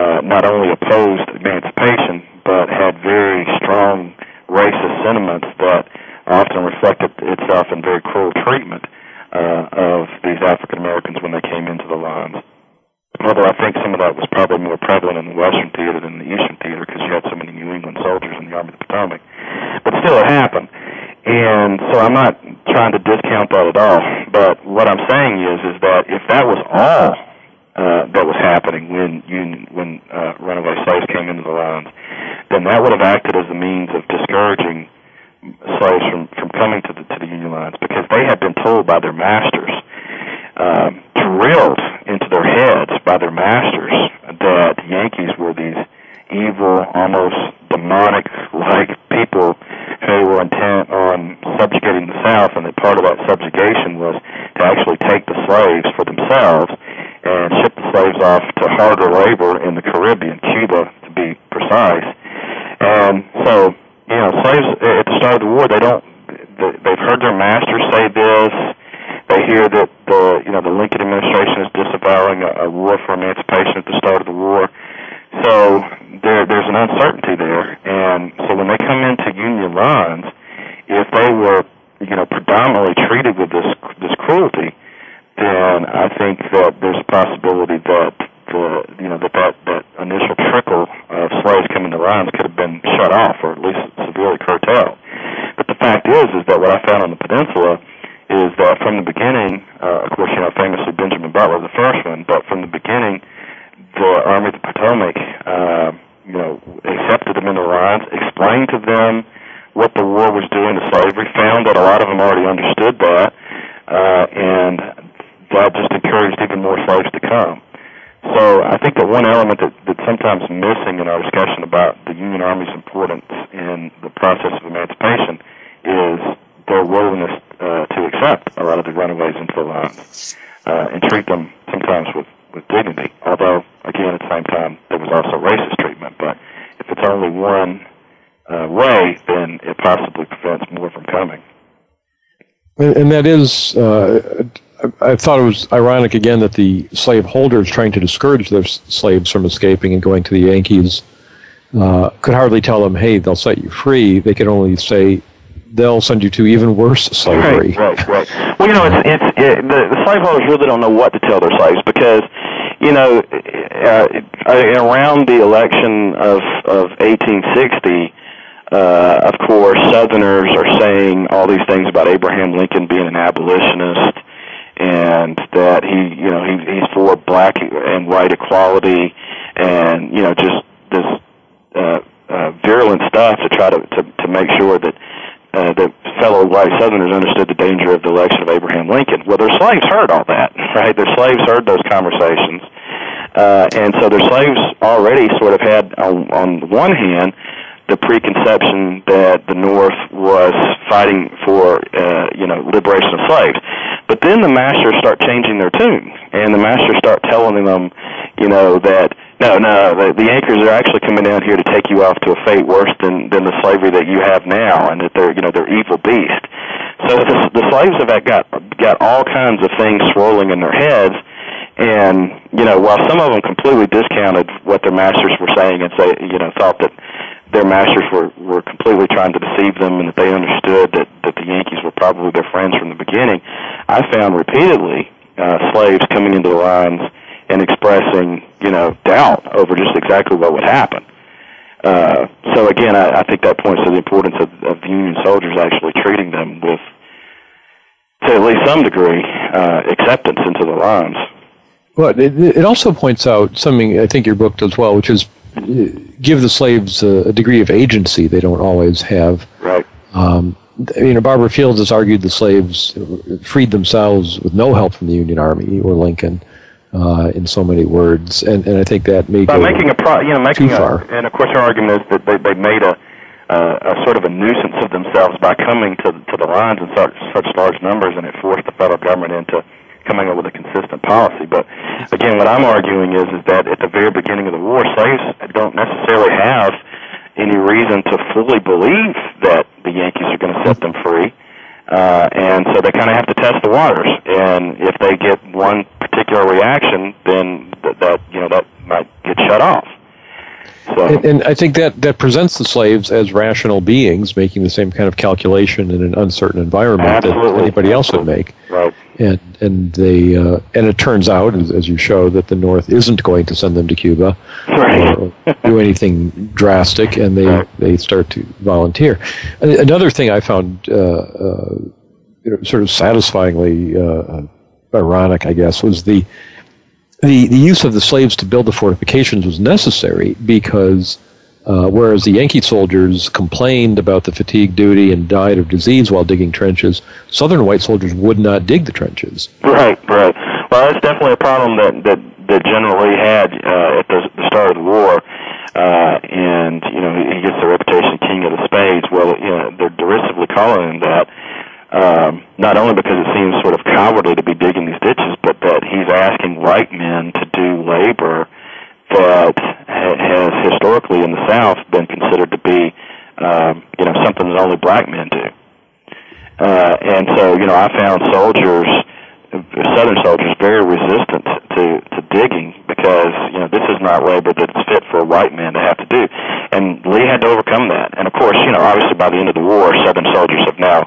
Uh, not only opposed emancipation, but had very strong racist sentiments that often reflected itself in very cruel treatment uh, of these African Americans when they came into the lines. Although I think some of that was probably more prevalent in the Western theater than the Eastern theater because you had so many New England soldiers in the Army of the Potomac. But still, it happened. And so I'm not trying to discount that at all. But what I'm saying is, is that if that was all Uh, that was happening when union, when uh, runaway slaves came into the lines, then that would have acted as a means of discouraging slaves from, from coming to the to the Union lines because they had been told by their masters, um, drilled into their heads by their masters that the Yankees were these evil, almost demonic-like people who were intent on subjugating the South, and that part of that subjugation was to actually take the slaves for themselves and ship the slaves off to harder labor in the Caribbean, Cuba to be precise. And so you know, slaves at the start of the war, they don't, they've heard their masters say this. They hear that the, you know, the Lincoln administration is disavowing a, a war for emancipation at the start of the war. So there, there's an uncertainty there. And so when they come into Union lines, if they were, you know, predominantly treated with this this cruelty, then I think that there's a possibility that the, you know, that that, that initial trickle of slaves coming to lines could have been shut off or at least severely curtailed. But the fact is, is that what I found on the peninsula is that from the beginning, uh, of course, you know, famously Benjamin Butler, the first one, but from the beginning, the Army of the Potomac, uh, you know, accepted them into the lines, explained to them what the war was doing to slavery, found that a lot of them already understood that, uh, and that just encouraged even more slaves to come. So I think that one element that, that's sometimes missing in our discussion about the Union Army's importance in the process of emancipation is their willingness uh, to accept a lot of the runaways into the lines uh, and treat them sometimes with, with dignity. Although, again, at the same time, there was also racist treatment. But if it's only one uh, way, then it possibly prevents more from coming. And, and that is, uh, I, I thought it was ironic, again, that the slaveholders trying to discourage their s- slaves from escaping and going to the Yankees uh, could hardly tell them, hey, they'll set you free. They could only say, they'll send you to even worse slavery. Right, right, right. Well, you know, it's, it's it, the, the slaveholders really don't know what to tell their slaves because, you know, uh, around the election of, of eighteen sixty, uh, of course, Southerners are saying all these things about Abraham Lincoln being an abolitionist and that he, you know, he, he's for black and white equality and, you know, just this uh, uh, virulent stuff to try to, to, to make sure that Uh, that fellow white Southerners understood the danger of the election of Abraham Lincoln. Well, their slaves heard all that, right? Their slaves heard those conversations. Uh, and so their slaves already sort of had, on, on the one hand, the preconception that the North was fighting for, uh, you know, liberation of slaves. But then the masters start changing their tune, and the masters start telling them, you know, that No, no, the, the Yankers are actually coming down here to take you off to a fate worse than, than the slavery that you have now, and that they're, you know, they're evil beasts. So the, the slaves have got got all kinds of things swirling in their heads, and, you know, while some of them completely discounted what their masters were saying and say, you know, thought that their masters were, were completely trying to deceive them and that they understood that, that the Yankees were probably their friends from the beginning, I found repeatedly uh, slaves coming into the lines and expressing, you know, doubt over just exactly what would happen. Uh, so again, I, I think that points to the importance of, of the Union soldiers actually treating them with, to at least some degree, uh, acceptance into the lines. But it, it also points out something I think your book does well, which is give the slaves a, a degree of agency they don't always have. Right. Um, you know, Barbara Fields has argued the slaves freed themselves with no help from the Union Army or Lincoln. Uh, in so many words, and, and I think that may by go making a pro- you know making too far. A, and of course, her argument is that they they made a, uh, a sort of a nuisance of themselves by coming to to the lines in such such large numbers, and it forced the federal government into coming up with a consistent policy. But again, what I'm arguing is is that at the very beginning of the war, slaves don't necessarily have any reason to fully believe that the Yankees are going to set them free. Uh, and so they kind of have to test the waters, and if they get one particular reaction, then th- that you know that might get shut off. So, and, and I think that, that presents the slaves as rational beings making the same kind of calculation in an uncertain environment absolutely. that anybody else would make. Right. And and they uh, and it turns out, as, as you show, that the North isn't going to send them to Cuba right. or do anything drastic, and they, right. they start to volunteer. Another thing I found uh, uh, you know, sort of satisfyingly uh, ironic, I guess, was the. The, the use of the slaves to build the fortifications was necessary because uh, whereas the Yankee soldiers complained about the fatigue duty and died of disease while digging trenches, Southern white soldiers would not dig the trenches. Right, right. Well, that's definitely a problem that that, that General Lee had uh, at the, the start of the war, uh, and you know he gets the reputation King of the Spades. Well, you know they're derisively calling him that. Um, not only because it seems sort of cowardly to be digging these ditches, but that he's asking white men to do labor that ha- has historically in the South been considered to be um, you know, something that only black men do. Uh, and so, you know, I found soldiers, Southern soldiers, very resistant to, to digging because, you know, this is not labor that's fit for a white man to have to do. And Lee had to overcome that. And, of course, you know, obviously by the end of the war, Southern soldiers have now,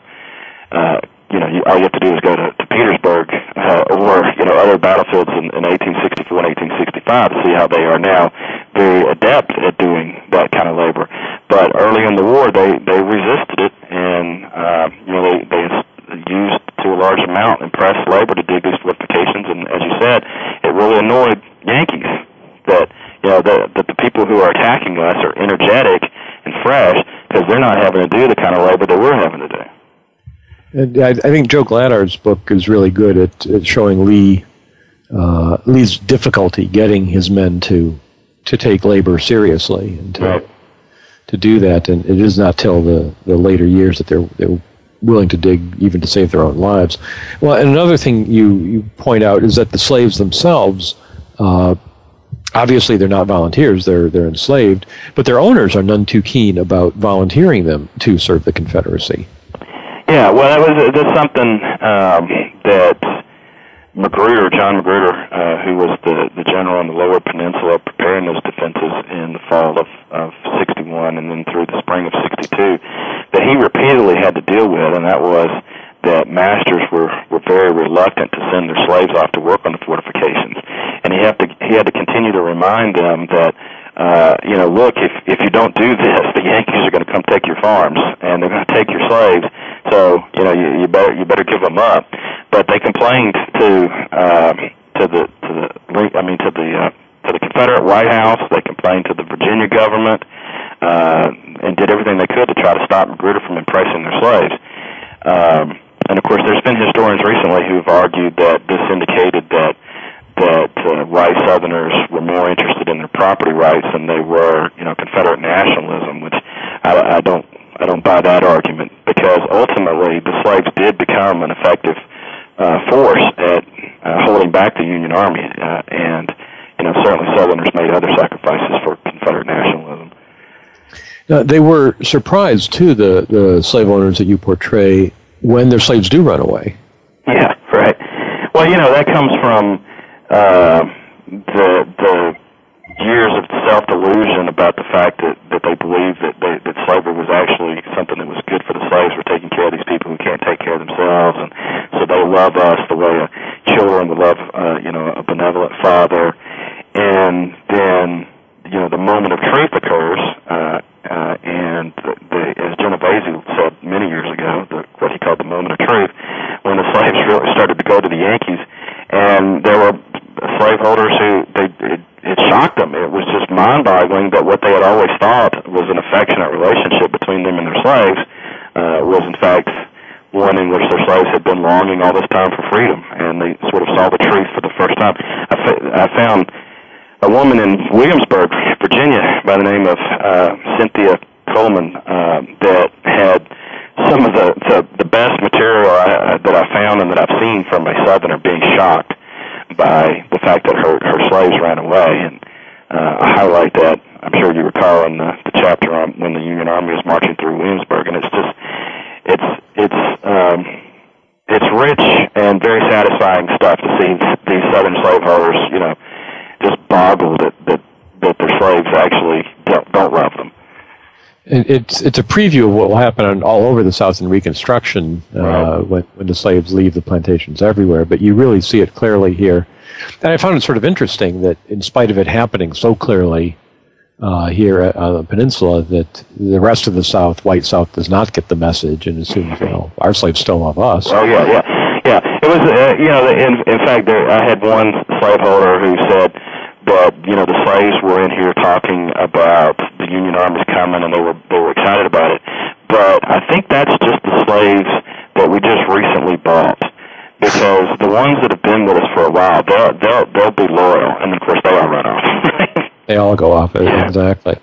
uh, you know, all you have to do is go to, to Petersburg uh, or, you know, other battlefields in, in eighteen sixty-four and eighteen sixty-five to see how they are now very adept at doing that kind of labor. But early in the war, they, they resisted it, and, uh, you know, they, they used to a large amount impressed labor to dig these fortifications, and as you said, it really annoyed Yankees that, you know, that, that the people who are attacking us are energetic and fresh because they're not having to do the kind of labor that we're having to do. And I, I think Joe Gladard's book is really good at, at showing Lee uh, Lee's difficulty getting his men to to take labor seriously and to, right. to do that, and it is not till the, the later years that they're, they're willing to dig even to save their own lives. Well, and another thing you, you point out is that the slaves themselves, uh, obviously they're not volunteers, they're they're enslaved, but their owners are none too keen about volunteering them to serve the Confederacy. Yeah, well, that was, that's something um, that Magruder, John Magruder, uh, who was the, the general on the Lower Peninsula preparing those defenses in the fall of, of sixty-one and then through the spring of sixty-two, that he repeatedly had to deal with, and that was that masters were, were very reluctant to send their slaves off to work on the fortifications. And he had to, he had to continue to remind them that, uh, you know, look, if, if you don't do this, the Yankees are going to come take your farms, and they're going to take your slaves, so, you know, you, you better you better give them up. But they complained to um, to the to the I mean to the uh, to the Confederate White House. They complained to the Virginia government uh, and did everything they could to try to stop Magruder from impressing their slaves. Um, and of course, there's been historians recently who've argued that this indicated that that uh, white Southerners were more interested in their property rights than they were, you know, Confederate nationalism, which I, I don't I don't buy that argument, because ultimately the slaves did become an effective Uh, force at uh, holding back the Union Army, uh, and you know certainly Southerners made other sacrifices for Confederate nationalism. Now, they were surprised too, the the slave owners that you portray, when their slaves do run away. Yeah, right. Well, you know that comes from uh, the the years of self delusion about the fact that, that they believed that they, that slavery was actually something that was good for the slaves, for taking care of these people who can't take care of themselves, and so they love us the way a children would love, uh, you know, a benevolent father. And then, you know, the moment of truth occurs, uh, uh, and the, the, as Genovese said many years ago, the, what he called the moment of truth, when the slaves really started to go to the Yankees, and there were slaveholders who they. It, It shocked them. It was just mind-boggling that what they had always thought was an affectionate relationship between them and their slaves uh, was, in fact, one in which their slaves had been longing all this time for freedom, and they sort of saw the truth for the first time. I, fa- I found a woman in Williamsburg, Virginia, by the name of uh, Cynthia Coleman, uh, that had some of the, the, the best material I, uh, that I found and that I've seen from a Southerner being shocked by the fact that her, her slaves ran away, and uh, I highlight that. I'm sure you recall in the, the chapter on when the Union Army was marching through Williamsburg, and it's just it's it's um, it's rich and very satisfying stuff to see these Southern slaveholders, you know, just boggled that that, that their slaves actually don't, don't love them. It's it's a preview of what will happen all over the South in Reconstruction, uh, right. when, when the slaves leave the plantations everywhere, but you really see it clearly here. And I found it sort of interesting that in spite of it happening so clearly uh, here on the peninsula, that the rest of the South, white South, does not get the message and assumes, you know, our slaves still love us. Oh, yeah, yeah. yeah. It was, uh, you know, in, in fact, there, I had one slaveholder who said, but, you know, the slaves were in here talking about the Union Army's coming, and they were they were excited about it. But I think that's just the slaves that we just recently bought, because the ones that have been with us for a while, they'll they'll, they'll be loyal, and of course they all run off. They all go off, yeah. Exactly.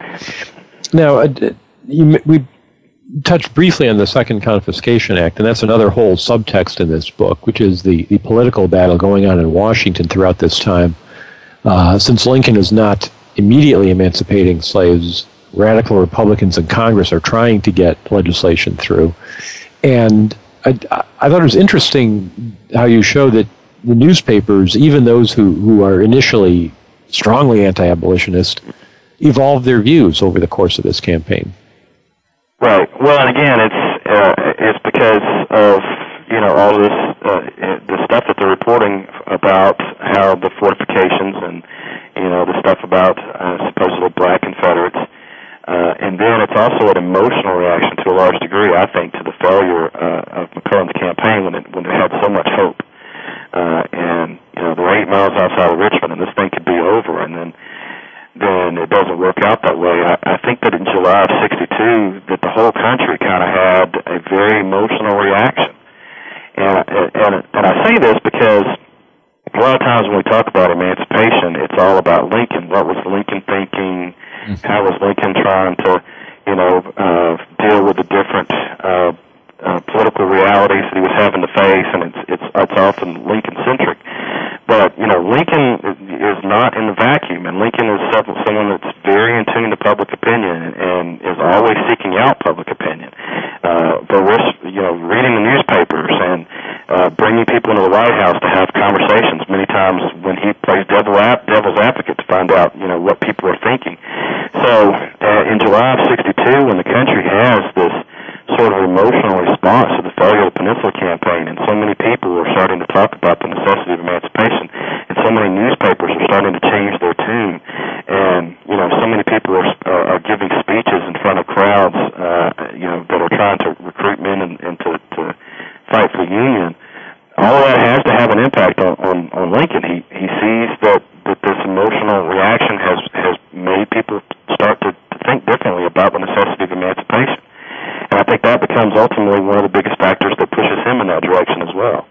Now, you, we touched briefly on the Second Confiscation Act, and that's another whole subtext in this book, which is the, the political battle going on in Washington throughout this time. Uh, since Lincoln is not immediately emancipating slaves radical Republicans in Congress are trying to get legislation through. And I, I thought it was interesting how you show that the newspapers, even those who, who are initially strongly anti-abolitionist, evolved their views over the course of this campaign. Right. Well, and again, it's uh, it's because of you know all this uh, the stuff that they're reporting about how the fortifications and you know the stuff about uh, supposedly black Confederates. Uh, and then it's also an emotional reaction to a large degree, I think, to the failure uh, of McClellan's campaign when it, when it had so much hope. Uh, and, you know, they're eight miles outside of Richmond, and this thing could be over, and then then it doesn't work out that way. I, I think that in July of sixty-two, that the whole country kind of had a very emotional reaction. And, and, and I say this because a lot of times when we talk about emancipation, it's all about Lincoln. What was Lincoln thinking? How was Lincoln trying to, you know, uh, deal with the different uh, uh, political realities that he was having to face? And it's it's, it's often Lincoln-centric. But, you know, Lincoln is not in the vacuum, and Lincoln is someone that's very in tune to public opinion and is always seeking out public opinion. Uh, but we're, you know, reading the newspapers and uh, bringing people into the White House to have conversations many times when he plays devil ap- devil's advocate to find out, you know, what people are thinking. So uh, in July of sixty-two, when the country has this sort of emotional response to the failure of the Peninsula Campaign, and so many people are starting to talk about the necessity of emancipation, and so many newspapers are starting to change their tune, and, you know, so many people are uh, are giving speeches in front of crowds, uh, you know, that are trying to recruit men and, and to, to fight for the Union. All of that has to have an impact on, on, on Lincoln. He he sees that, that this emotional reaction has, has made people start to think differently about the necessity of emancipation. And I think that becomes ultimately one of the biggest factors that pushes him in that direction as well.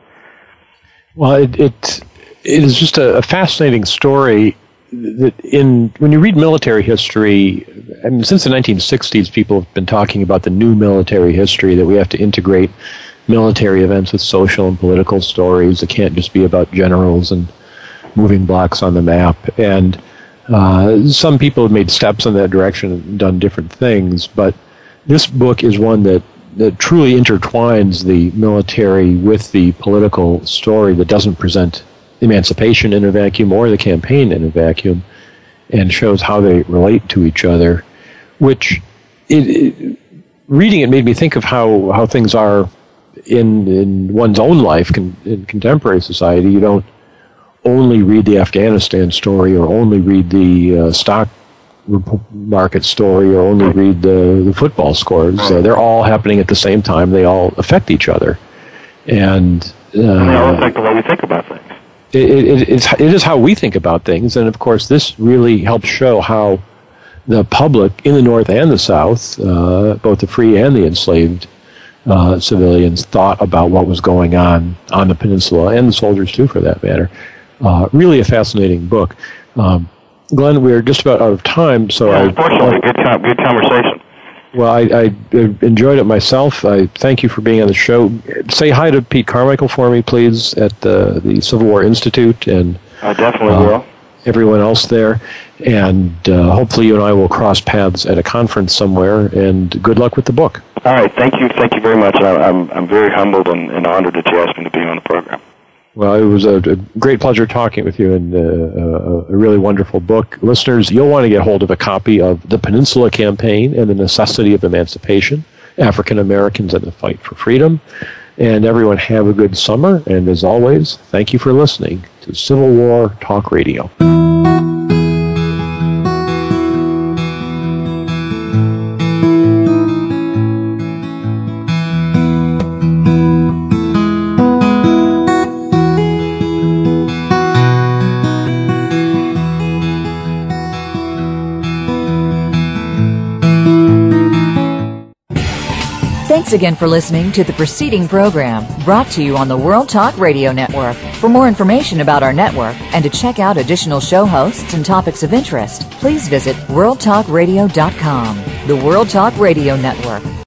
Well, it it, it is just a, a fascinating story. That in when you read military history, I mean, since the nineteen sixties, people have been talking about the new military history, that we have to integrate military events with social and political stories. It can't just be about generals and moving blocks on the map. And uh, some people have made steps in that direction and done different things, but this book is one that, that truly intertwines the military with the political story, that doesn't present emancipation in a vacuum or the campaign in a vacuum, and shows how they relate to each other, which it, it, reading it made me think of how, how things are in in one's own life con, in contemporary society. You don't only read the Afghanistan story, or only read the uh, stock market story, or only read the, the football scores. Uh, they're all happening at the same time. They all affect each other, and uh, and they all affect the way we think about things. It, it, it's, it is how we think about things, and of course, this really helps show how the public in the North and the South, uh, both the free and the enslaved uh, civilians, thought about what was going on on the peninsula, and the soldiers too, for that matter. Uh, really, a fascinating book. Um, Glenn, we're just about out of time, so yeah, unfortunately, I, good, com- good conversation. Well, I, I enjoyed it myself. I thank you for being on the show. Say hi to Pete Carmichael for me, please, at the, the Civil War Institute, and I definitely uh, will. Everyone else there, and uh, hopefully you and I will cross paths at a conference somewhere. And good luck with the book. All right, thank you, thank you very much. I, I'm I'm very humbled and, and honored that you asked me to be on the program. Well, it was a, a great pleasure talking with you, and uh, a, a really wonderful book. Listeners, you'll want to get hold of a copy of The Peninsula Campaign and the Necessity of Emancipation, African Americans and the Fight for Freedom. And everyone have a good summer, and as always, thank you for listening to Civil War Talk Radio. Thanks again for listening to the preceding program, brought to you on the World Talk Radio Network. For more information about our network and to check out additional show hosts and topics of interest, please visit world talk radio dot com. The World Talk Radio Network.